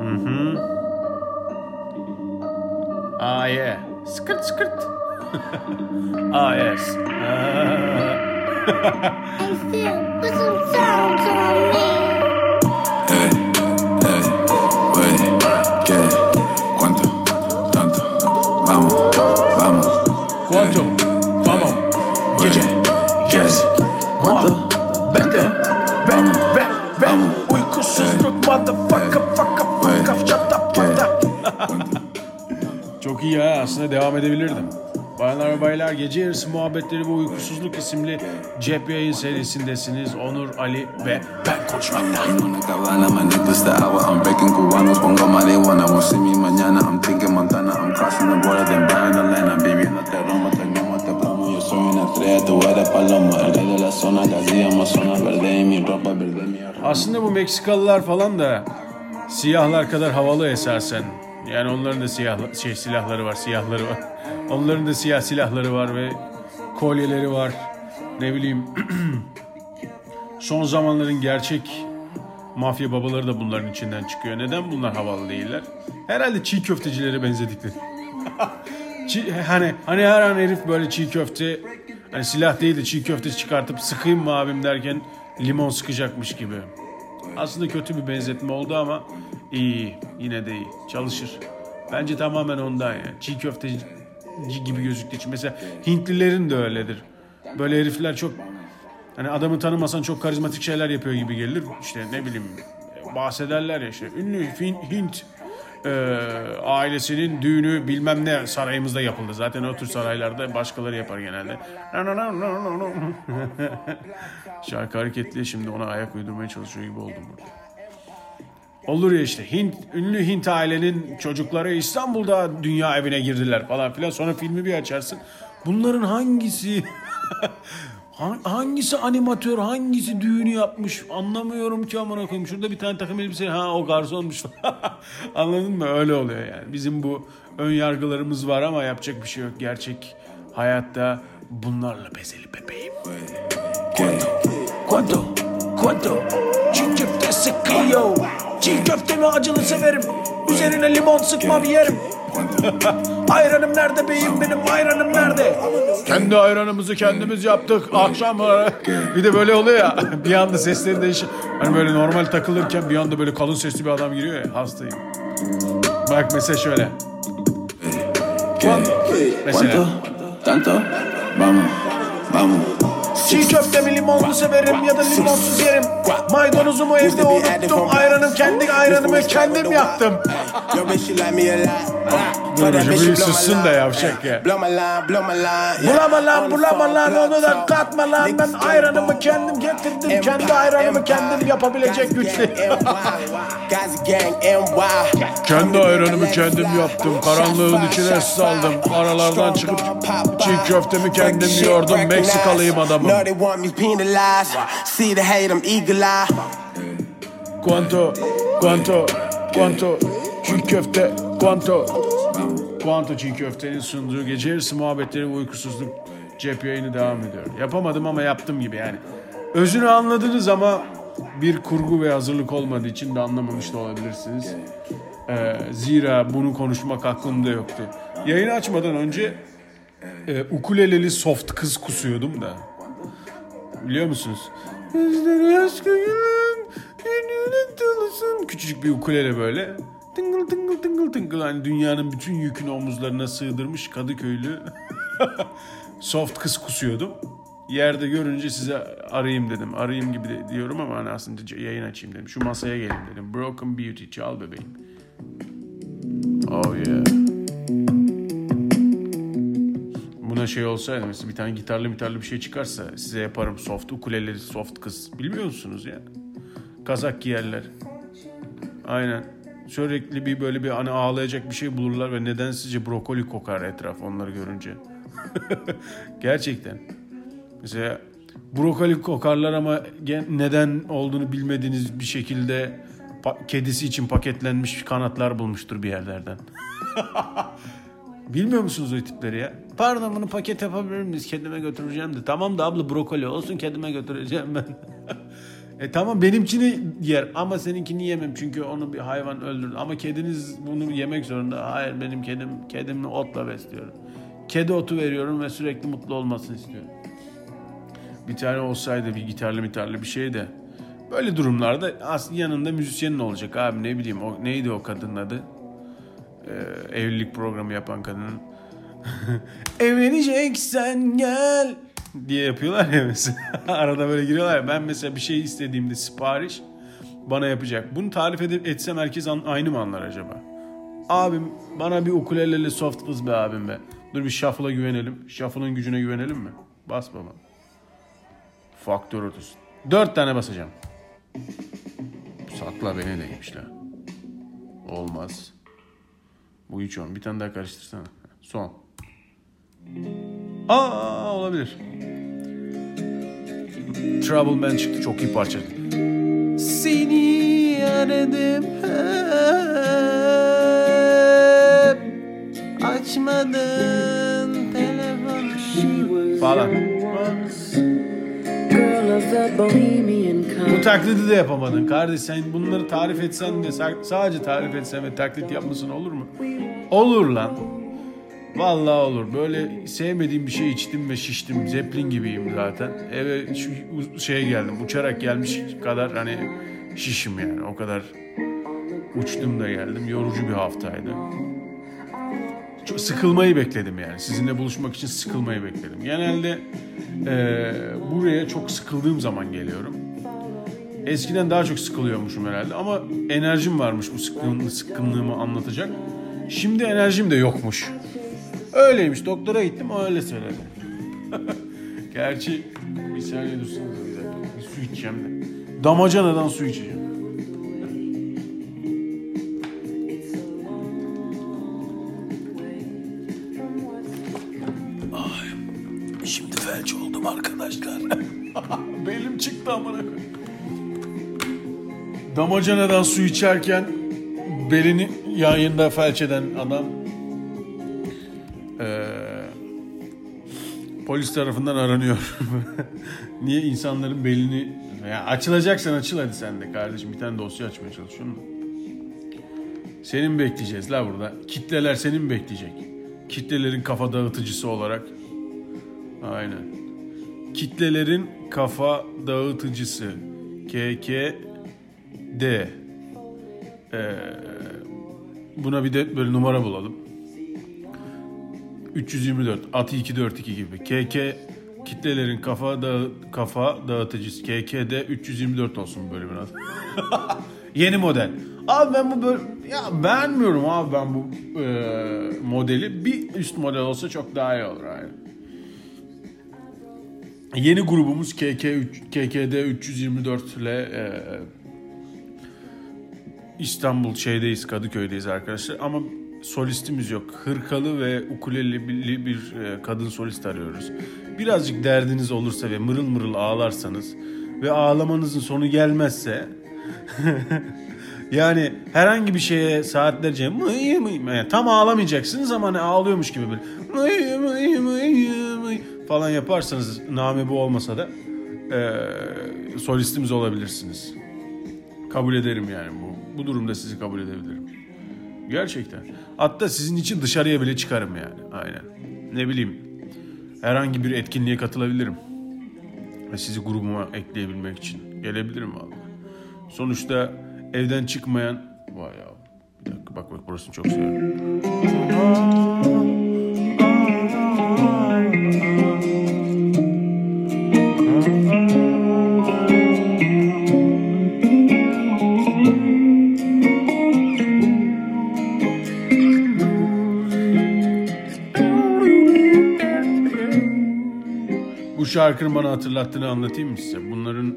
Mhm. Ah yeah. Skirt skirt. Ah yes. I feel little sounds on me. Hey, hey, wey, que, cuánto, tanto, vamos, vamos. Cuánto, vamos, gece, gez, cuánto, vente, ven, ven, ven. Uykusuzluk motherfucker, fucker, fucker, shut up, fucker. Çok iyi ha, aslında devam edebilirdim. Bayanlar ve baylar, gece yarısı muhabbetleri ve uykusuzluk isimli cep yayın serisindesiniz. Onur, Ali ve ben konuşmaktayım. Aslında bu Meksikalılar falan da siyahlar kadar havalı esasen. Yani onların da silahları var. Onların da siyah silahları var ve kolyeleri var. Ne bileyim. Son zamanların gerçek mafya babaları da bunların içinden çıkıyor. Neden bunlar havalı değiller? Herhalde çiğ köftecilere benzedikleri. Hani her an herif böyle çiğ köfte, hani silah değil de çiğ köfte çıkartıp sıkayım mı abim derken limon sıkacakmış gibi. Aslında kötü bir benzetme oldu ama iyi, yine de iyi. Çalışır. Bence tamamen ondan yani. Çiğ köfteci gibi gözüktüğü için. Mesela Hintlilerin de öyledir. Böyle herifler çok, hani adamı tanımasan çok karizmatik şeyler yapıyor gibi gelir. İşte ne bileyim, bahsederler ya işte. Ünlü Hint ailesinin düğünü bilmem ne sarayımızda yapıldı. Zaten o tür saraylarda başkaları yapar genelde. Şarkı hareketli, şimdi ona ayak uydurmaya çalışıyor gibi oldum burada. Olur ya işte, ünlü Hint ailenin çocukları İstanbul'da dünya evine girdiler falan filan. Sonra filmi bir açarsın. Bunların hangisi hangisi animatör, hangisi düğünü yapmış anlamıyorum ki amına koyayım. Şurada bir tane takım elbise, ha o garsonmuş. Anladın mı? Öyle oluyor yani. Bizim bu ön yargılarımız var ama yapacak bir şey yok. Gerçek hayatta bunlarla bezeli bebeğim. Cuanto çiğ köfte sıkıyor. Çiğ köftemi acılı severim. Üzerine limon sıkma bir yerim. Ayranım nerede beyim, benim ayranım nerede? Kendi ayranımızı kendimiz yaptık. Akşam bir de böyle oluyor ya. Bir anda sesleri değişiyor. Hani böyle normal takılırken bir anda böyle kalın sesli bir adam giriyor ya. Hastayım. Bak mesela şöyle. Mesela. Çiğ köftemi limonlu severim ya da limonsuz yerim. Maydanozumu evde unuttum. Ayranım, kendi ayranımı kendim yaptım. Buracı bir sussun da yavşak ya. Bulama lan onu da katma lan. Ben ayranımı kendim getirdim. Kendi ayranımı kendim yapabilecek güçlü. Kendi ayranımı kendim yaptım. Karanlığın içine saldım. Aralardan çıkıp çiğ köftemi kendim yiyordum. Meksikalıyım adamım. Cuanto çiğ köfte, Cuanto. Cuanto çiğ köftenin sunduğu gece yarısı muhabbetleri ve uykusuzluk cep yayını devam ediyor. Yapamadım ama yaptım gibi yani. Özünü anladınız ama bir kurgu ve hazırlık olmadığı için de anlamamış da olabilirsiniz. Zira bunu konuşmak aklımda yoktu. Yayını açmadan önce ukuleleli soft kız kusuyordum da. Biliyor musunuz? Gözleri aşkının gönlünün dolusun. Küçücük bir ukulele böyle. Tıngıl tıngıl tıngıl tıngıl, hani dünyanın bütün yükünü omuzlarına sığdırmış Kadıköylü soft kız kusuyordum. Yerde görünce size arayayım dedim. Arayayım gibi de diyorum ama hani aslında yayın açayım dedim. Şu masaya gelin dedim. Broken Beauty çal bebeğim. Oh yeah. Buna şey olsaydı mesela, bir tane gitarlı bir şey çıkarsa size yaparım soft ukuleleli soft kız. Bilmiyor musunuz ya? Kazak giyerler. Aynen. Sürekli bir böyle bir hani ağlayacak bir şey bulurlar ve nedensizce brokoli kokar etraf onları görünce. Gerçekten. Mesela brokoli kokarlar ama neden olduğunu bilmediğiniz bir şekilde kedisi için paketlenmiş kanatlar bulmuştur bir yerlerden. Bilmiyor musunuz o tipleri ya? Pardon, bunu paket yapabilir miyiz? Kedime götüreceğim de. Tamam da abla, brokoli olsun, kedime götüreceğim ben. Tamam benimkini yer ama seninkini yemem çünkü onu bir hayvan öldürdü. Ama kediniz bunu yemek zorunda. Hayır benim kedim, kedimi otla besliyorum. Kedi otu veriyorum ve sürekli mutlu olmasını istiyorum. Bir tane olsaydı bir gitarlı bir şey de. Böyle durumlarda aslında yanında müzisyenin olacak abi, ne bileyim o, neydi o kadının adı? Evlilik programı yapan kadının. Evleneceksen gel diye yapıyorlar ya mesela. Arada böyle giriyorlar ya. Ben mesela bir şey istediğimde sipariş bana yapacak. Bunu tarif etsem herkes aynı mı anlar acaba? Abim bana bir ukuleleli soft kız be abim be. Dur bir shuffle'a güvenelim. Shuffle'ın gücüne güvenelim mi? Bas baba. Faktör ortası. 4 tane basacağım. Sakla beni deymişler. Olmaz. Bu hiç olmaz. Bir tane daha karıştırsana. Son. Aa olabilir. Trouble Man çıktı. Çok iyi parça. Seni aradım hep. Açmadın telefonu. Falan. Bu taklidi de yapamadın. Kardeş sen bunları tarif etsen de sadece tarif etsen ve taklit yapmasın olur mu? Olur lan. Vallahi olur. Böyle sevmediğim bir şey içtim ve şiştim. Zeppelin gibiyim zaten. Eve geldim. Uçarak gelmiş kadar hani şişim yani. O kadar uçtum da geldim. Yorucu bir haftaydı. Çok sıkılmayı bekledim yani. Sizinle buluşmak için sıkılmayı bekledim. Genelde buraya çok sıkıldığım zaman geliyorum. Eskiden daha çok sıkılıyormuşum herhalde. Ama enerjim varmış bu sıkkınlığımı anlatacak. Şimdi enerjim de yokmuş. Öyleymiş. Doktora gittim. Öyle söyledi. Gerçi bir saniye dursanız bir su içeceğim de. Damacanadan su içeceğim. Arkadaşlar belim çıktı amına koyayım. Damacanadan su içerken belini yayında felç eden adam polis tarafından aranıyor. Niye insanların belini ya, açılacaksan açıl hadi sen de kardeşim, bir tane dosya açmaya çalışıyorum da. Seni mi bekleyeceğiz la burada? Kitleler seni mi bekleyecek? Kitlelerin kafa dağıtıcısı olarak. Aynen. Kitlelerin kafa dağıtıcısı KKD. Buna bir de böyle numara bulalım. 324 atı 242 gibi. KK kitlelerin kafa dağıtıcısı KKD 324 olsun bu bölümün adı. Yeni model. Abi ben bu böyle ya beğenmiyorum abi ben bu modeli. Bir üst model olsa çok daha iyi olur abi. Yeni grubumuz KKD 324 ile İstanbul şeydeyiz, Kadıköy'deyiz arkadaşlar. Ama solistimiz yok. Hırkalı ve ukuleleli bir kadın solist arıyoruz. Birazcık derdiniz olursa ve mırıl mırıl ağlarsanız ve ağlamanızın sonu gelmezse yani herhangi bir şeye saatlerce mıy mıy yani tam ağlamayacaksınız ama hani ağlıyormuş gibi böyle mıy mıy mıy mıy falan yaparsanız name bu olmasa da solistimiz olabilirsiniz. Kabul ederim yani bu durumda sizi kabul edebilirim. Gerçekten. Hatta sizin için dışarıya bile çıkarım yani. Aynen. Ne bileyim herhangi bir etkinliğe katılabilirim. Ve sizi grubuma ekleyebilmek için gelebilirim vallahi. Sonuçta evden çıkmayan vay ya. Bir dakika bak burasını çok seviyorum. Bu şarkının bana hatırlattığını anlatayım mı size? Bunların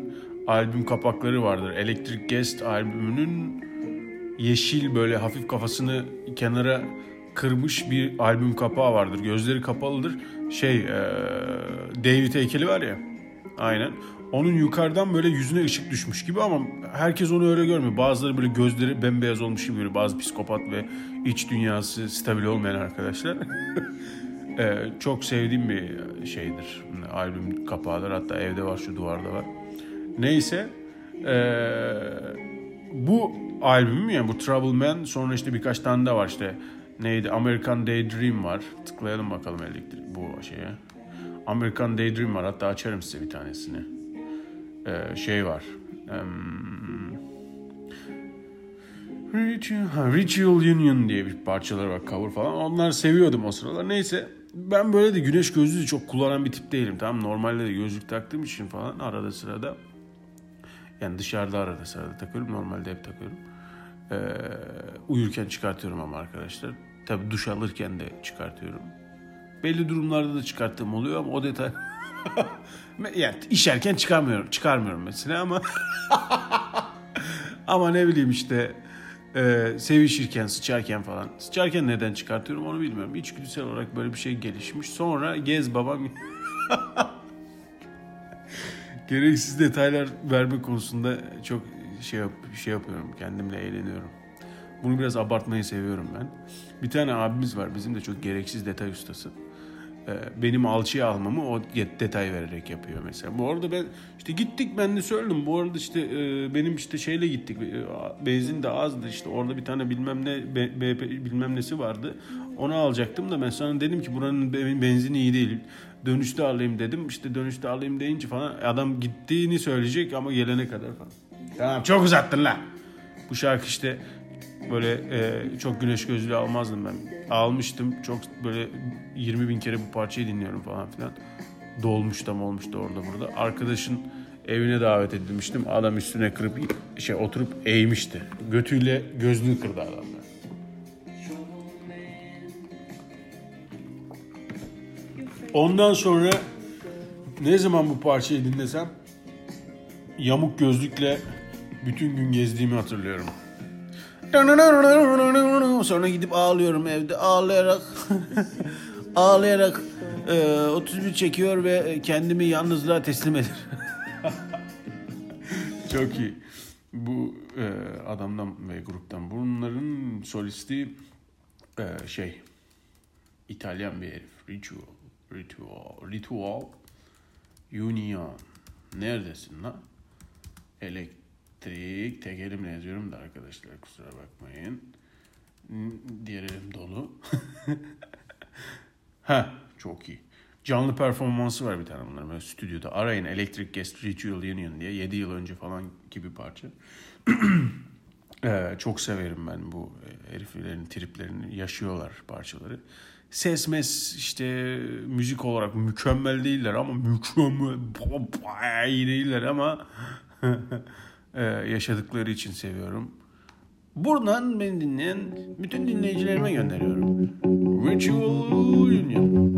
albüm kapakları vardır. Electric Guest albümünün yeşil böyle hafif kafasını kenara kırmış bir albüm kapağı vardır. Gözleri kapalıdır. David heykeli var ya. Aynen. Onun yukarıdan böyle yüzüne ışık düşmüş gibi ama herkes onu öyle görmüyor. Bazıları böyle gözleri bembeyaz olmuş gibi görüyor. Bazı psikopat ve iç dünyası stabil olmayan arkadaşlar. Çok sevdiğim bir şeydir. Albüm kapağıdır. Hatta evde var, şu duvarda var. Neyse. bu albüm, yani bu Trouble Man, sonra işte birkaç tane de var işte. Neydi? American Daydream var. Tıklayalım bakalım bu şeye. American Daydream var. Hatta açarım size bir tanesini. Şey var. Ritual Union diye bir parçaları var. Cover falan. Onları seviyordum o sıralar. Neyse. Ben böyle de güneş gözlüğü çok kullanan bir tip değilim. Tamam, normalde de gözlük taktığım için falan arada sırada. Yani dışarıda arada sırada takıyorum. Normalde hep takıyorum. Uyurken çıkartıyorum ama arkadaşlar. Tabii duş alırken de çıkartıyorum. Belli durumlarda da çıkarttığım oluyor ama o detay... yani işerken çıkarmıyorum mesela ama... ama ne bileyim işte... sevişirken, sıçarken falan. Sıçarken neden çıkartıyorum onu bilmiyorum. İçgüdüsel olarak böyle bir şey gelişmiş. Sonra gez babam... Gereksiz detaylar verme konusunda çok... şey yapıyorum, kendimle eğleniyorum. Bunu biraz abartmayı seviyorum ben. Bir tane abimiz var bizim de, çok gereksiz detay ustası. Benim alçıya almamı o detay vererek yapıyor mesela. Bu arada ben işte gittik, ben de söyledim. Bu arada işte benim işte şeyle gittik. Benzin de azdı işte, orada bir tane bilmem ne bilmem nesi vardı. Onu alacaktım da ben sana dedim ki buranın benzini iyi değil. Dönüşte alayım dedim. İşte dönüşte alayım deyince falan adam gittiğini söyleyecek ama gelene kadar falan. Tamam, çok uzattın lan. Bu şarkı işte böyle çok güneş gözlüğü almazdım ben. Almıştım çok, böyle 20 bin kere bu parçayı dinliyorum falan filan. Dolmuştam olmuştu orada burada. Arkadaşın evine davet edilmiştim. Adam üstüne kırıp şey oturup eğmişti. Götüyle gözlüğü kırdı adamlar. Ondan sonra ne zaman bu parçayı dinlesem yamuk gözlükle bütün gün gezdiğimi hatırlıyorum. Sonra gidip ağlıyorum evde, ağlayarak ağlayarak 31 çekiyor ve kendimi yalnızlığa teslim eder. Çok iyi. Bu adamdan ve gruptan. Bunların solisti şey, İtalyan bir herif. Ritual Union. Neredesin lan? Elektrik, tek elimle yazıyorum da arkadaşlar kusura bakmayın. Diğer elim dolu. Ha, çok iyi. Canlı performansı var bir tane bunların böyle stüdyoda. Arayın Electric Guest Ritual Union diye, 7 yıl önce falan gibi parça. Çok severim ben bu heriflerin triplerini, yaşıyorlar parçaları. Ses mes işte müzik olarak mükemmel değiller ama mükemmel iyi değiller ama yaşadıkları için seviyorum. Buradan beni dinleyen bütün dinleyicilerime gönderiyorum. Ritual Union.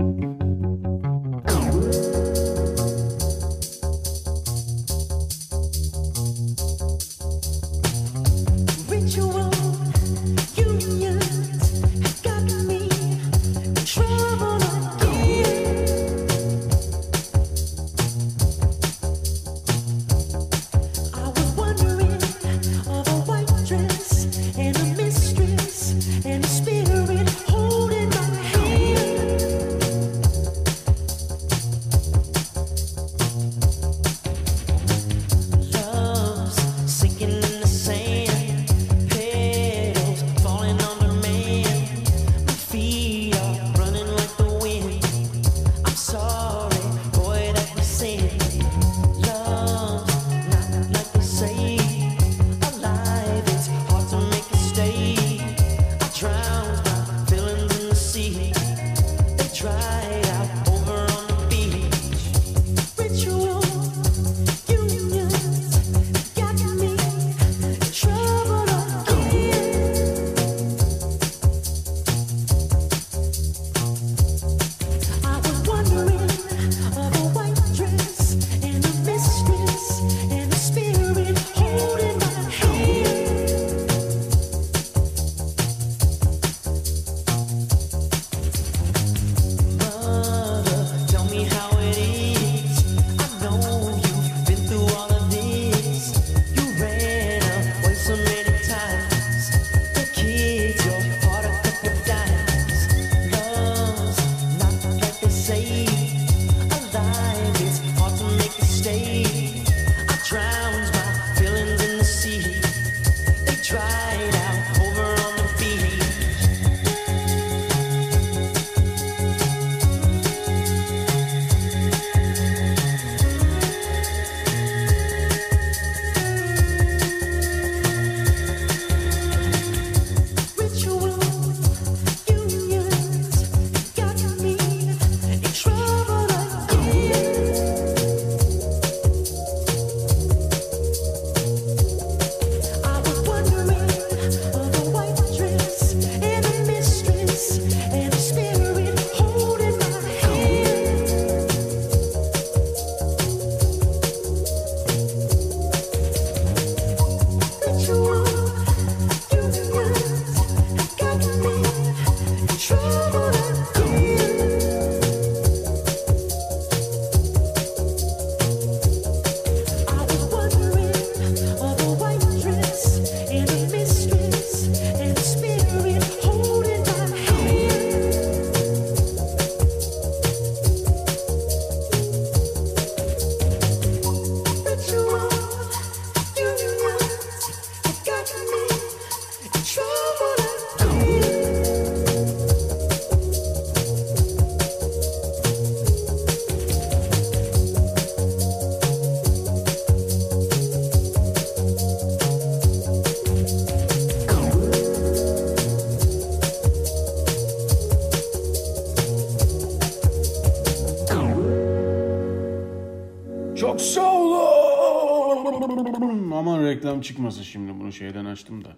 Reklam çıkmasın şimdi, bunu şeyden açtım da.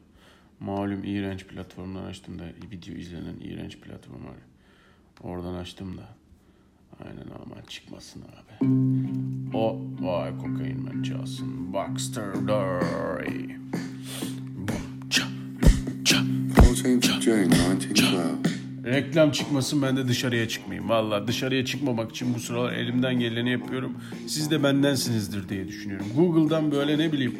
Malum iğrenç platformdan açtım da. Video izlenen iğrenç platform var. Oradan açtım da. Aynen, aman çıkmasın abi. O vay kokain ben çalsın. Baxter Dory. Reklam çıkmasın, ben de dışarıya çıkmayayım. Valla dışarıya çıkmamak için bu sıralar elimden geleni yapıyorum. Siz de bendensinizdir diye düşünüyorum. Google'dan böyle ne bileyim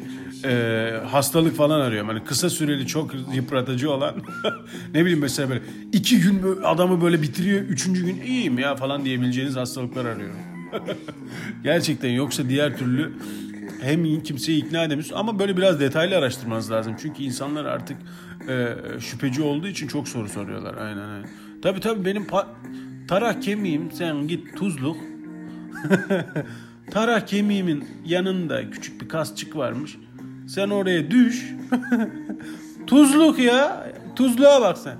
hastalık falan arıyorum. Hani kısa süreli çok yıpratıcı olan ne bileyim mesela böyle 2 gün adamı böyle bitiriyor, 3. gün iyiyim ya falan diyebileceğiniz hastalıklar arıyorum. Gerçekten, yoksa diğer türlü hem kimseyi ikna edemiyorsun ama böyle biraz detaylı araştırmanız lazım. Çünkü insanlar artık şüpheci olduğu için çok soru soruyorlar. Aynen aynen. Tabii benim tarak kemiğim, sen git tuzluk. Tarak kemiğimin yanında küçük bir kasçık varmış. Sen oraya düş. Tuzluk ya. Tuzluğa bak sen.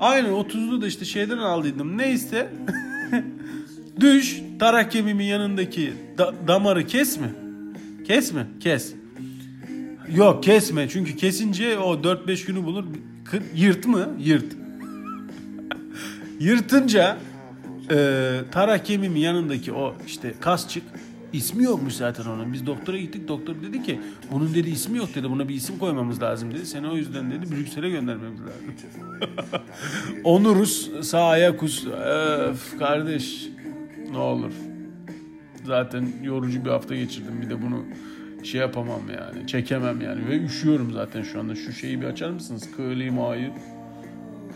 Aynen, o tuzlu da işte şeyden aldıydım. Neyse. Düş. Tarak kemiğimin yanındaki damarı kesme. Kesme. Kes. Yok, kesme. Çünkü kesince o 4-5 günü bulur. Yırt mı? Yırt. Yırtınca tarak kemiğimin yanındaki o işte kasçık, İsmi yokmuş zaten onun. Biz doktora gittik. Doktor dedi ki bunun dedi ismi yok dedi. Buna bir isim koymamız lazım dedi. Seni o yüzden dedi Brüksel'e göndermemiz lazım. Onuruz sağ ayak us. Öf kardeş. Ne olur. Zaten yorucu bir hafta geçirdim. Bir de bunu şey yapamam yani. Çekemem yani. Ve üşüyorum zaten şu anda. Şu şeyi bir açar mısınız? Klimayı.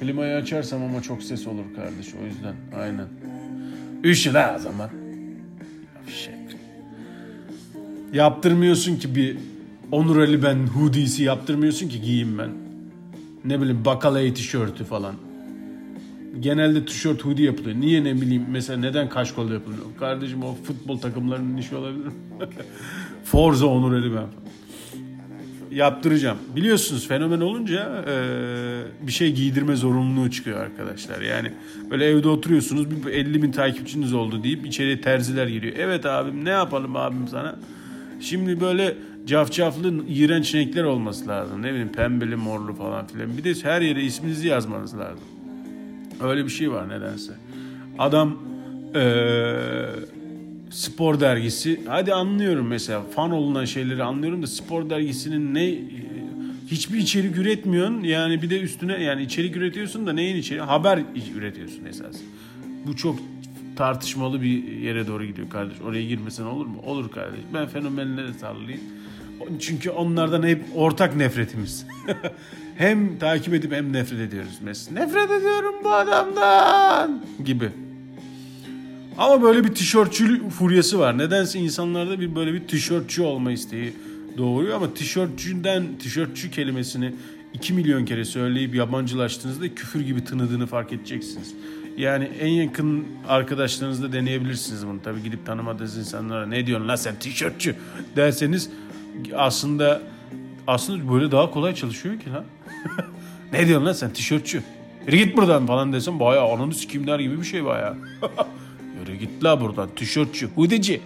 Klimayı açarsam ama çok ses olur kardeş. O yüzden aynen. Üşü la o zaman. Şey. Yaptırmıyorsun ki bir Onur Ali ben hoodiesi yaptırmıyorsun ki giyeyim ben. Ne bileyim bakalay tişörtü falan. Genelde tişört hoodie yapılıyor. Niye ne bileyim mesela neden kaşkol yapılıyor? Kardeşim o futbol takımlarının işi olabilir mi? Forza Onur Ali ben. Yaptıracağım. Biliyorsunuz fenomen olunca bir şey giydirme zorunluluğu çıkıyor arkadaşlar. Yani böyle evde oturuyorsunuz, 50.000 takipçiniz oldu deyip içeriye terziler giriyor. Evet abim, ne yapalım abim sana? Şimdi böyle cafcaflı iğrenç renkler olması lazım. Ne bileyim pembeli morlu falan filan. Bir de her yere isminizi yazmanız lazım. Öyle bir şey var nedense. Adam spor dergisi, hadi anlıyorum mesela fan olunan şeyleri anlıyorum da spor dergisinin ne hiçbir içerik üretmiyorsun yani, bir de üstüne yani içerik üretiyorsun da neyin içeriği, haber üretiyorsun esas. Bu çok tartışmalı bir yere doğru gidiyor kardeş, oraya girmesen olur mu? Olur kardeş, ben fenomenlere sallayayım çünkü onlardan hep ortak nefretimiz. Hem takip edip hem nefret ediyoruz mesela. Nefret ediyorum bu adamdan gibi. Ama böyle bir tişörtçülük furyası var. Nedense insanlarda bir böyle bir tişörtçü olma isteği doğuruyor ama tişörtçü kelimesini 2 milyon kere söyleyip yabancılaştığınızda küfür gibi tınadığını fark edeceksiniz. Yani en yakın arkadaşlarınızla deneyebilirsiniz bunu. Tabii gidip tanımadığınız insanlara ne diyorsun lan sen tişörtçü derseniz aslında böyle daha kolay çalışıyor ki lan. Ne diyorsun lan sen tişörtçü? Yürü git buradan falan desem bayağı ananı sikeyim der gibi bir şey bayağı. Yürü git la buradan tişörtçü, hudici.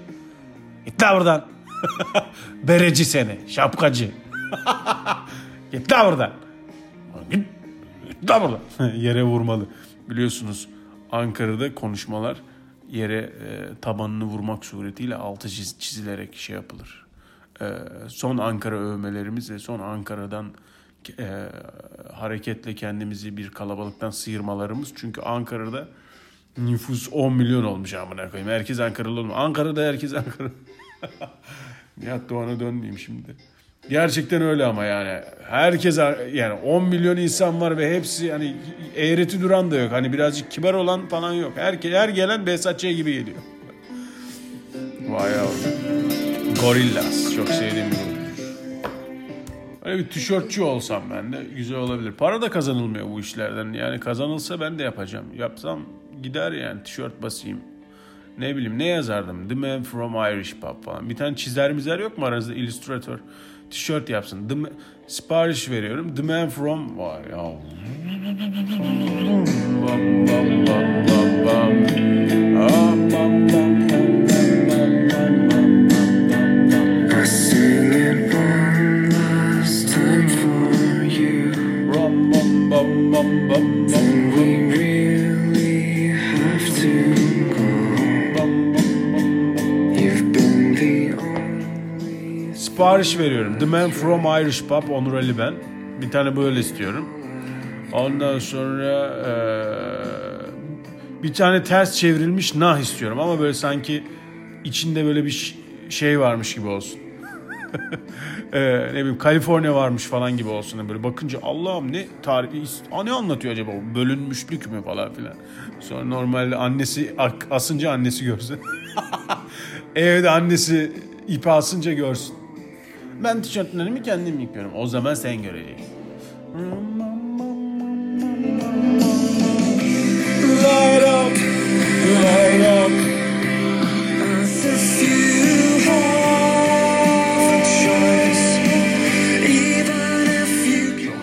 Git la buradan. Bereci seni, şapkacı. Git la buradan. Git la buradan. Yere vurmalı. Biliyorsunuz Ankara'da konuşmalar yere tabanını vurmak suretiyle altı çizilerek şey yapılır. Son Ankara övmelerimiz ve son Ankara'dan hareketle kendimizi bir kalabalıktan sıyırmalarımız. Çünkü Ankara'da nüfus 10 milyon olmuş amına koyayım. Herkes Ankaralı olmuyor. Ankara'da herkes Ankara. Nihat Doğan'a dönmeyeyim şimdi. Gerçekten öyle ama yani. Herkes yani 10 milyon insan var ve hepsi hani eğreti duran da yok. Hani birazcık kibar olan falan yok. Her gelen Behzatçı'ya gibi geliyor. Vay yavrum. Gorillas. Çok sevdiğim bir grup. Öyle bir tişörtçü olsam ben de güzel olabilir. Para da kazanılmıyor bu işlerden. Yani kazanılsa ben de yapacağım. Yapsam gider yani, tişört basayım. Ne bileyim ne yazardım? The Man From Irish Pub falan. Bir tane çizer yok mu aranızda? İllüstratör. Tişört yapsın. Sipariş veriyorum. The Man From... Vay yav. Then we really have to go. You've been the only... Sipariş veriyorum. The Man From Irish Pub, Onur Ali ben. Bir tane böyle istiyorum. Ondan sonra bir tane ters çevrilmiş nah istiyorum. Ama böyle sanki içinde böyle bir şey varmış gibi olsun. Ne bileyim Kaliforniya varmış falan gibi olsun, böyle bakınca Allah'ım ne tarihi, ne anlatıyor acaba, bölünmüşlük mü falan filan. Sonra normalde annesi asınca annesi görsün. Evde annesi ipi asınca görsün. Ben tişörtlerimi kendim yıkıyorum, o zaman sen göreceksin. Light up, light up.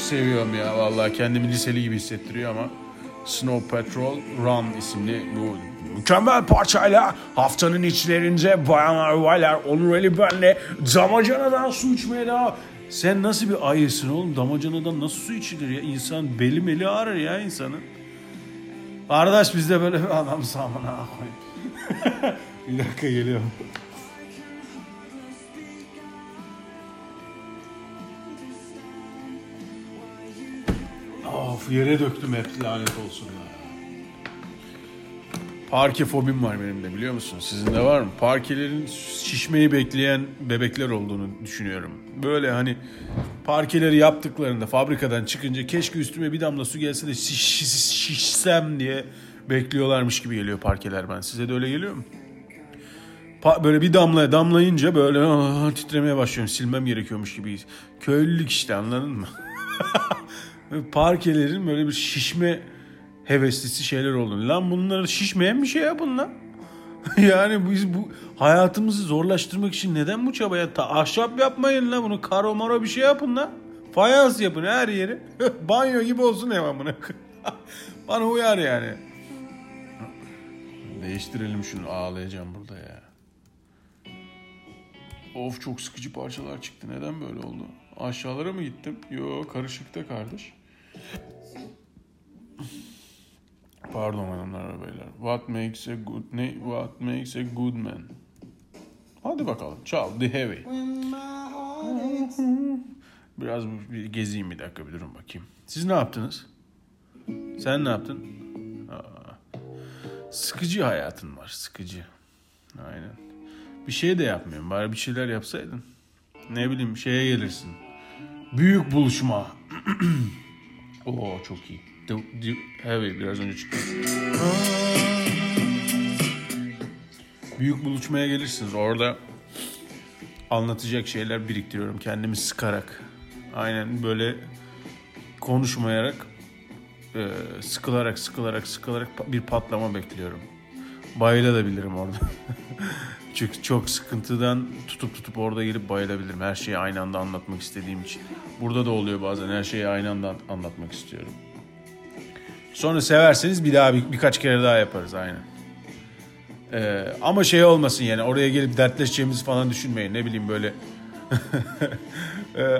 Seviyorum ya vallahi, kendimi liseli gibi hissettiriyor ama Snow Patrol Run isimli bu mükemmel parçayla haftanın içlerinde bayanlar baylar Onur Ali benle damacanadan su içmeye daha. Sen nasıl bir ayısın oğlum, damacanadan nasıl su içilir ya, insan beli meli ağrır ya insanın. Kardeş bizde böyle bir adam samana koy. Bir dakika geliyor. Of, yere döktüm hep, lanet olsun ya. Parke fobim var benim de, biliyor musun? Sizin de var mı? Parkelerin şişmeyi bekleyen bebekler olduğunu düşünüyorum. Böyle hani parkeleri yaptıklarında fabrikadan çıkınca keşke üstüme bir damla su gelse de şişsem diye bekliyorlarmış gibi geliyor parkeler ben. Size de öyle geliyor mu? Böyle bir damlayınca böyle titremeye başlıyorum. Silmem gerekiyormuş gibi. Köylülük işte, anladın mı? Parkelerin böyle bir şişme heveslisi şeyler olduğunu. Lan bunları şişmeyen bir şey yapın lan. Yani biz bu hayatımızı zorlaştırmak için neden bu çabaya? Ahşap yapmayın lan bunu. Karo maro bir şey yapın lan. Fayans yapın her yeri. Banyo gibi olsun hemen bunu. Bana uyar yani. Değiştirelim şunu. Ağlayacağım burada ya. Of, çok sıkıcı parçalar çıktı. Neden böyle oldu? Aşağılara mı gittim? Yo, karışıkta kardeş. Pardon hanımlar ve beyler. What makes a good man? Hadi bakalım. Çal the heavy. Biraz bir gezeyim, bir dakika bir durun bakayım. Siz ne yaptınız? Sen ne yaptın? Sıkıcı hayatın var, sıkıcı. Aynen. Bir şey de yapmıyorum. Bari bir şeyler yapsaydın. Ne bileyim şeye gelirsin. Büyük buluşma. Oo çok iyi. Heavy biraz önce çıktı. Büyük buluşmaya gelirsiniz. Orada anlatacak şeyler biriktiriyorum kendimi sıkarak. Aynen böyle konuşmayarak, sıkılarak bir patlama bekliyorum. Bayılabilirim orada. Çünkü çok sıkıntıdan tutup orada gelip bayılabilirim. Her şeyi aynı anda anlatmak istediğim için. Burada da oluyor bazen, her şeyi aynı anda anlatmak istiyorum. Sonra severseniz bir daha birkaç kere daha yaparız aynen. Ama şey olmasın yani, oraya gelip dertleşeceğimizi falan düşünmeyin. Ne bileyim böyle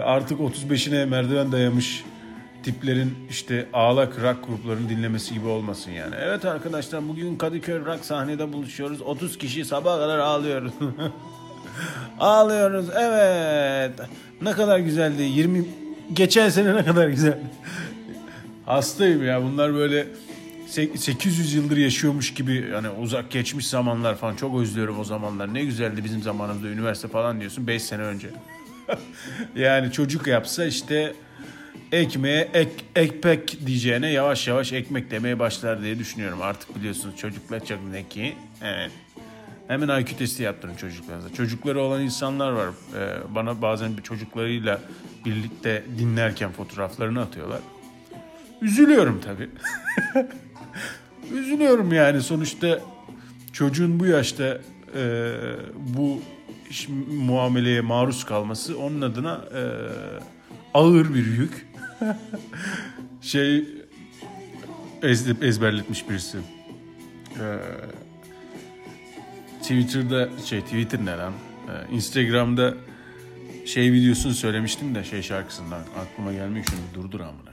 artık 35'ine merdiven dayamış tiplerin işte ağlak rock gruplarını dinlemesi gibi olmasın yani. Evet arkadaşlar, bugün Kadıköy rock sahnede buluşuyoruz. 30 kişi sabaha kadar ağlıyoruz. Ağlıyoruz, evet. Ne kadar güzeldi. Geçen sene ne kadar güzeldi. Hastayım ya, bunlar böyle 800 yıldır yaşıyormuş gibi yani, uzak geçmiş zamanlar falan, çok özlüyorum o zamanlar. Ne güzeldi bizim zamanımızda, üniversite falan diyorsun 5 sene önce. Yani çocuk yapsa işte ekmeğe ekmek diyeceğine yavaş yavaş ekmek demeye başlar diye düşünüyorum. Artık biliyorsunuz çocuklar çok zeki. Evet. Hemen IQ testi yaptırın çocuklarınıza. Çocukları olan insanlar var. Bana bazen bir çocuklarıyla birlikte dinlerken fotoğraflarını atıyorlar. Üzülüyorum tabii. Üzülüyorum yani, sonuçta çocuğun bu yaşta bu muameleye maruz kalması onun adına ağır bir yük. Ezberletmiş birisi. Twitter'da Twitter ne lan? Instagram'da videosunu söylemiştim de şarkısından aklıma gelmiyor şimdi, durdur amına.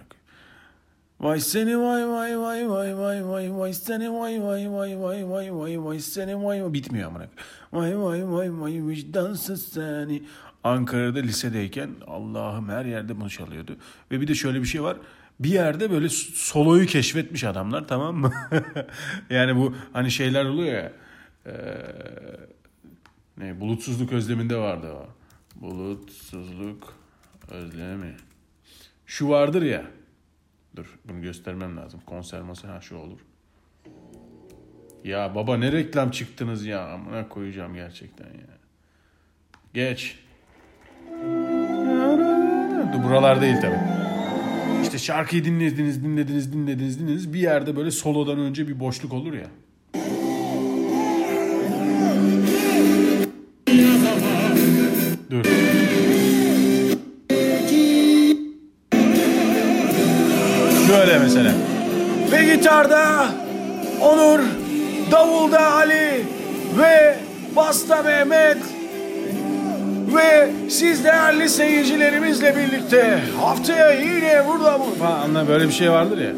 Vay seni vay vay vay vay vay vay vay seni vay vay vay vay vay vay vay seni vay vay, bitmiyor amına. Vay vay vay vay vicdansız seni. Ankara'da lisedeyken Allah'ım her yerde bunu çalıyordu. Ve bir de şöyle bir şey var. Bir yerde böyle soloyu keşfetmiş adamlar, tamam mı? Yani bu hani şeyler oluyor ya. Bulutsuzluk özleminde vardı o. Bulutsuzluk özlemi. Şu vardır ya. Dur bunu göstermem lazım. Konserması ha şu olur. Ya baba ne reklam çıktınız ya. Amına koyacağım gerçekten ya. Geç. Dur, buralar değil tabii. İşte şarkıyı dinlediniz. Bir yerde böyle solodan önce bir boşluk olur ya. Dur. Şöyle mesela. Ve gitarda Onur, davulda Ali ve basta Mehmet ve siz değerli seyircilerimizle birlikte haftaya yine burada mı? Anla böyle bir şey vardır ya.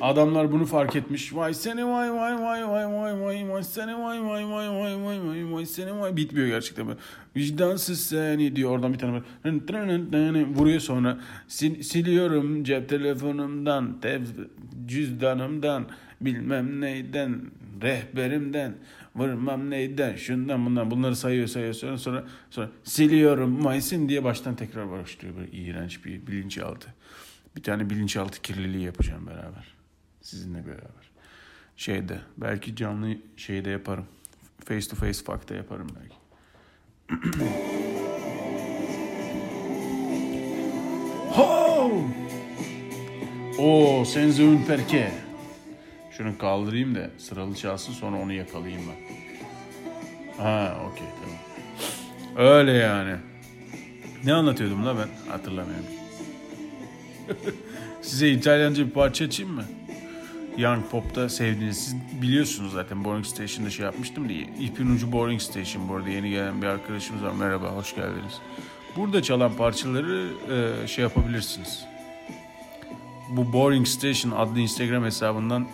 Adamlar bunu fark etmiş. Vay seni vay vay vay vay vay vay vay seni vay vay vay vay vay vay vay seni vay, bitmiyor gerçekten. Vicdansız seni diyor, oradan bir tane vuruyor, sonra siliyorum cep telefonumdan, cüzdanımdan, bilmem neyden, rehberimden, vurmam neyden, şundan bundan, bunları sayıyor sonra siliyorum maysin diye baştan tekrar başlıyor. Böyle iğrenç bir bilinçaltı. Bir tane bilinçaltı kirliliği yapacağım beraber. Sizinle beraber. Belki canlı şeyde yaparım. Face to face fuck'ta yaparım belki. Ho! Oo, senze un perke. Şunu kaldırayım da sıralı çalsın, sonra onu yakalayayım ben. Ha, okey tamam. Öyle yani. Ne anlatıyordum la ben? Hatırlamıyorum. Size İtalyanca bir parça açayım mı? Young Pop'ta sevdiğiniz, siz biliyorsunuz zaten, Boring Station'da yapmıştım diye. İpin ucu Boring Station bu arada, yeni gelen bir arkadaşımız var. Merhaba, hoş geldiniz. Burada çalan parçaları yapabilirsiniz. Bu Boring Station adlı Instagram hesabından,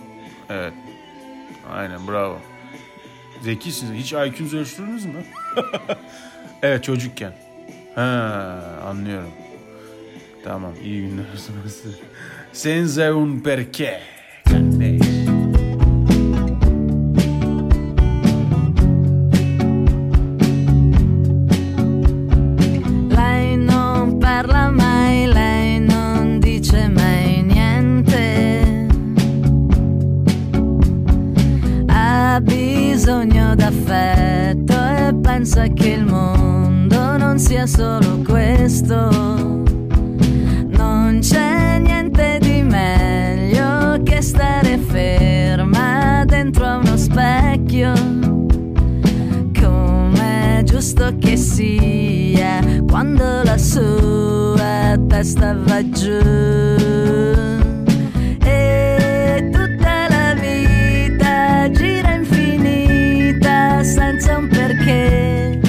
evet. Aynen, bravo. Zekisiniz. Hiç IQ'nuzu ölçtünüz mü? Evet, çocukken. Ha, anlıyorum. Tamam, iyi günler olsun. Senza un perché. Bisogno d'affetto e pensa che il mondo non sia solo questo. Non c'è niente di meglio che stare ferma dentro a uno specchio. Com'è giusto che sia quando la sua testa va giù. Senza un perché,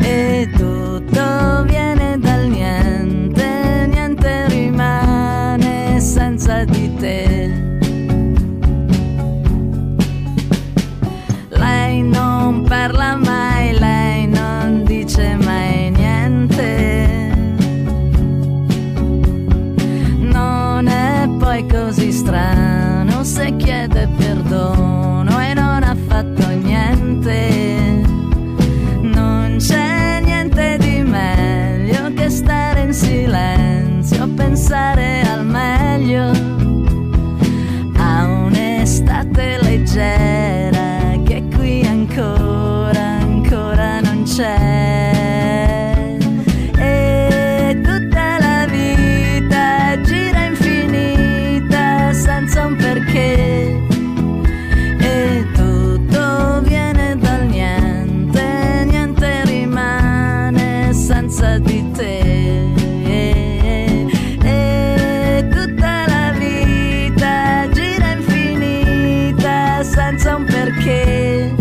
e tutto viene dal niente, niente rimane senza di te. Lei non parla mai, lei non dice mai niente. Non è poi così strano se chiede perdono e non ha fatto niente. Non c'è niente di meglio che stare in silenzio, pensare al meglio, a un'estate leggera che qui ancora, ancora non c'è. E tutta la vita gira infinita senza un perché. Di te, e tutta la vita gira infinita senza un perché,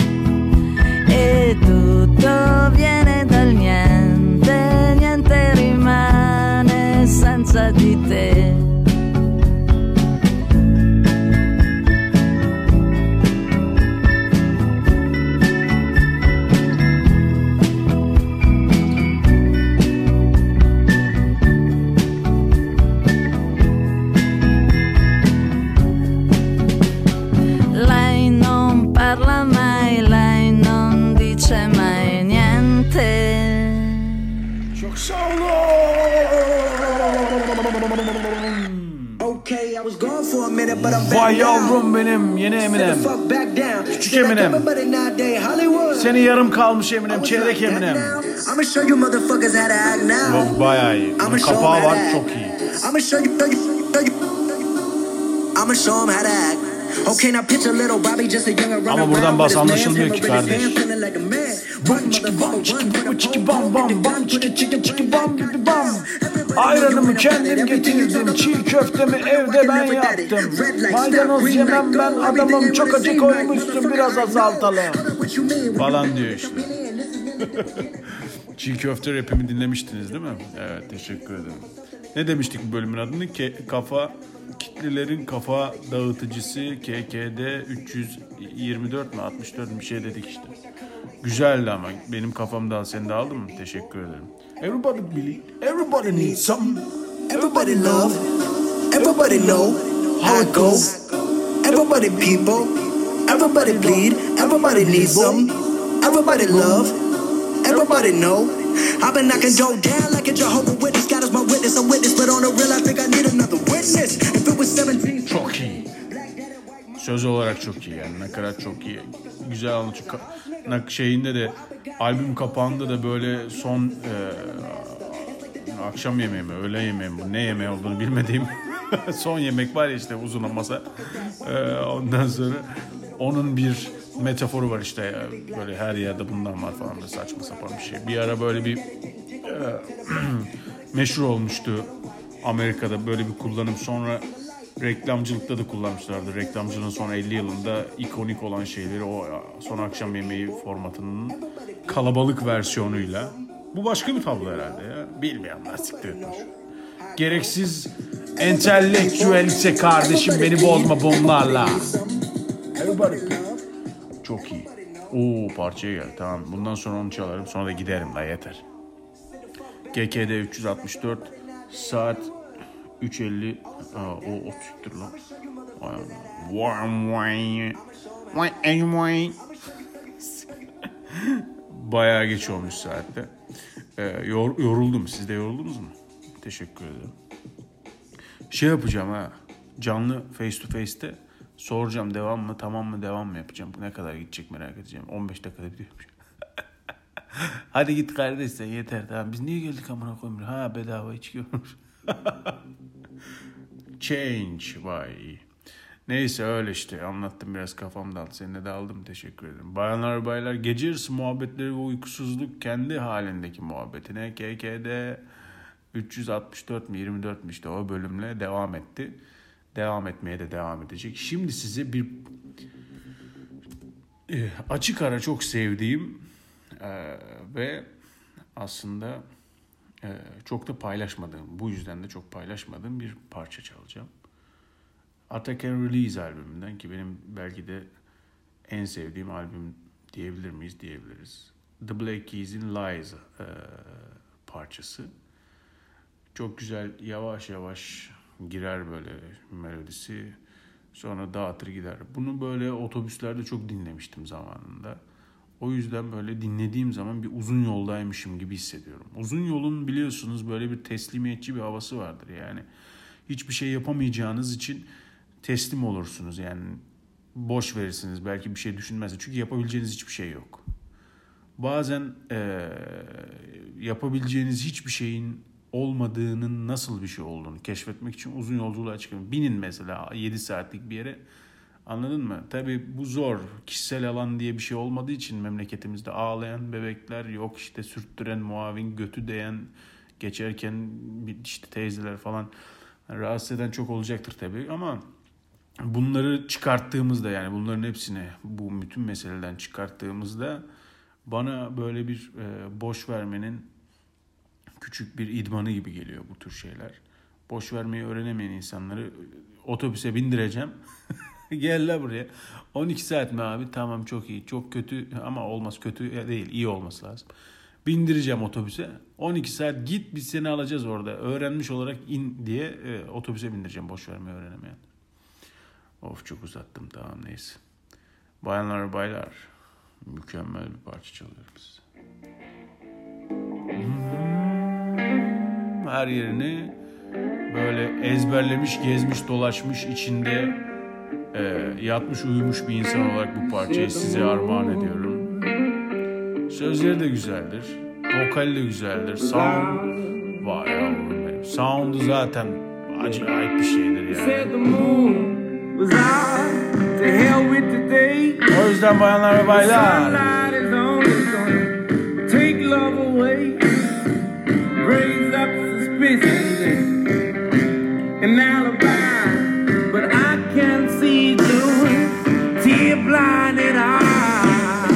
e tutto viene dal niente, niente rimane senza di te. Vay yavrum benim, yeni Eminem. Küçük Eminem. Seni yarım kalmış Eminem, çeyrek Eminem. Yok bayağı iyi. Yani kapağı var, çok iyi. Ama buradan bas anlaşılmıyor ki kardeş. Ayranımı kendim getirdim, çiğ köftemi evde ben yaptım. Maydanoz yemem ben adamım, çok acı koymuşsun biraz azaltalım falan diyor işte. Çiğ köfte rapimi dinlemiştiniz değil mi? Evet, teşekkür ederim. Ne demiştik bu bölümün adını? Kafa kitlilerin kafa dağıtıcısı KKD 324 mi 64 bir şey dedik işte. Güzeldi ama benim kafam daha seni de aldı mı? Teşekkür ederim. Everybody believe, everybody needs something. Everybody love, everybody know how it goes. Everybody people, everybody bleed, everybody needs something. Everybody love, everybody know. I've been knocking dough down like a Jehovah Witness. God is my witness, I'm witness, but on the real I think I need another witness. If it was 17... Çok iyi. Söz olarak çok iyi yani, nakarat çok iyi. Güzel anlatıyor. Şeyinde de, albüm kapağında da böyle son akşam yemeği mi, öğle yemeği mi, ne yemeği olduğunu bilmediğim son yemek var ya işte uzun masa. Ondan sonra onun bir metaforu var işte ya, böyle her yerde bundan var falan, böyle saçma sapan bir şey. Bir ara böyle bir meşhur olmuştu Amerika'da böyle bir kullanım, sonra reklamcılıkta da kullanmışlardı. Reklamcının son 50 yılında ikonik olan şeyleri o son akşam yemeği formatının kalabalık versiyonuyla. Bu başka bir tablo herhalde ya. Bilmeyenler siktir etmiş. Gereksiz entelektüelite kardeşim, beni bozma bunlarla. Çok iyi. Oo, parçaya gel. Tamam. Bundan sonra onu çalarım. Sonra da giderim la, yeter. GKD 364 saat 3.50 o tüktür lan. Bayağı geç olmuş saatte. Yoruldum. Siz de yoruldunuz mu? Teşekkür ederim. Şey yapacağım ha. Canlı face to face'te soracağım devam mı, tamam mı, devam mı yapacağım. Ne kadar gidecek merak edeceğim. 15 dakikada bitiyormuş. Hadi git kardeş sen yeter. Tamam. Biz niye geldik amına koyayım? Ha bedava içiyormuş. Change vay. Neyse öyle işte anlattım biraz kafamdan. Seninle de aldım teşekkür ederim. Bayanlar baylar gece yarısı muhabbetleri ve uykusuzluk kendi halindeki muhabbetine KK'de 364 mi 24 mi işte o bölümle devam etti. Devam etmeye de devam edecek. Şimdi size bir açık ara çok sevdiğim ve aslında çok da paylaşmadığım, bu yüzden de çok paylaşmadığım bir parça çalacağım. Attack and Release albümünden ki benim belki de en sevdiğim albüm diyebilir miyiz? Diyebiliriz. The Black Keys'in Lies parçası. Çok güzel yavaş yavaş girer böyle melodisi. Sonra dağıtır gider. Bunu böyle otobüslerde çok dinlemiştim zamanında. O yüzden böyle dinlediğim zaman bir uzun yoldaymışım gibi hissediyorum. Uzun yolun biliyorsunuz böyle bir teslimiyetçi bir havası vardır. Yani hiçbir şey yapamayacağınız için teslim olursunuz. Yani boş verirsiniz. Belki bir şey düşünmezsiniz. Çünkü yapabileceğiniz hiçbir şey yok. Bazen yapabileceğiniz hiçbir şeyin olmadığının nasıl bir şey olduğunu keşfetmek için uzun yolculuğa çıkın. Binin mesela 7 saatlik bir yere. Anladın mı? Tabii bu zor. Kişisel alan diye bir şey olmadığı için memleketimizde ağlayan bebekler yok. İşte sürttüren muavin, götü değen, geçerken işte teyzeler falan rahatsız eden çok olacaktır tabii. Ama bunları çıkarttığımızda yani bunların hepsini bu bütün meseleden çıkarttığımızda bana böyle bir boş vermenin küçük bir idmanı gibi geliyor bu tür şeyler. Boş vermeyi öğrenemeyen insanları otobüse bindireceğim. Gel la buraya. 12 saat mi abi? Tamam çok iyi. Çok kötü ama olmaz kötü değil. İyi olması lazım. Bindireceğim otobüse. 12 saat git biz seni alacağız orada. Öğrenmiş olarak in diye otobüse bindireceğim. Boş vermeyi öğrenemeyen. Of çok uzattım. Tamam neyse. Bayanlar baylar. Mükemmel bir parça çalıyorum size. Her yerini böyle ezberlemiş, gezmiş, dolaşmış, içinde yatmış, uyumuş bir insan olarak bu parçayı size armağan ediyorum. Sözleri de güzeldir. Vokali de güzeldir. Sound, vay yavrum benim. Sound'u zaten acayip bir şeydir yani. O yüzden bayanlar ve baylar. An alibi, but I can't see through it. Tear-blinded eyes.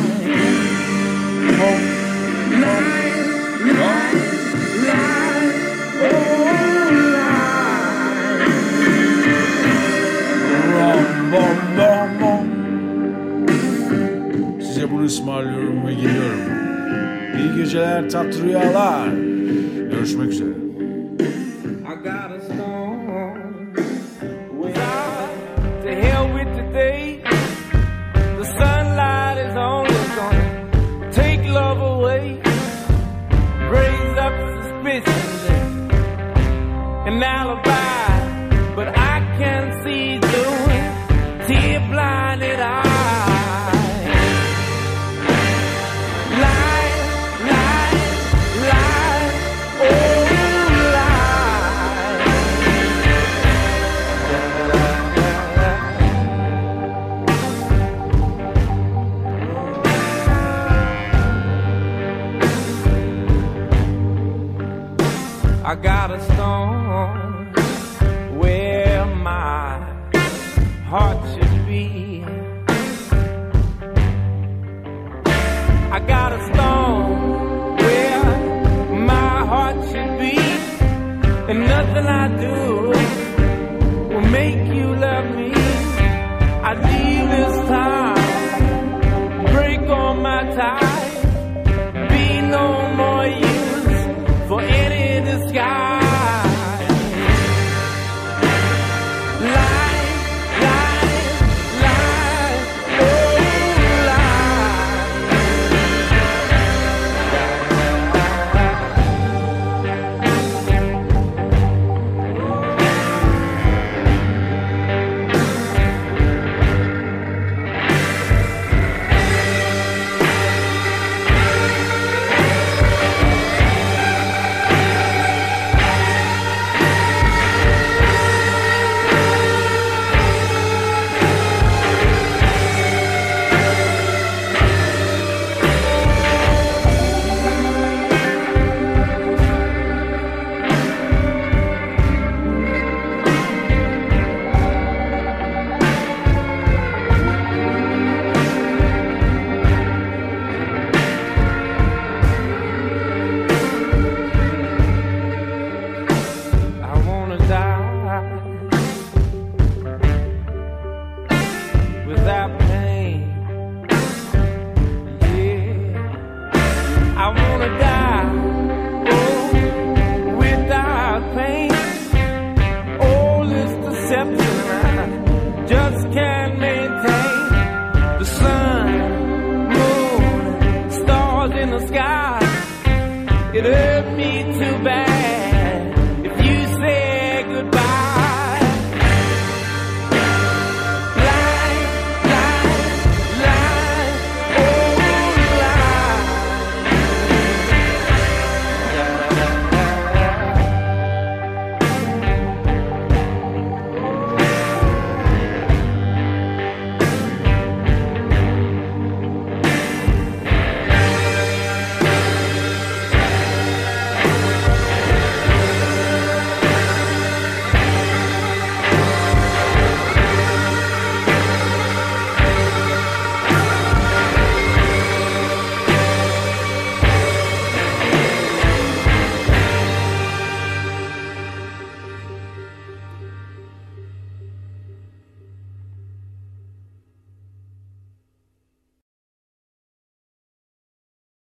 Lie, oh lie. Size bunu ısmarlıyorum ve gidiyorum. İyi geceler, tatlı rüyalar. Görüşmek üzere. An alibi, but I can't see through it. Tear-blinded eyes. Lie, lie, lie, oh lie. I got a stone. Heart should be. I got a stone where my heart should be, and nothing I do will make you love me. I leave this time, break all my ties, be no more use for any disguise. step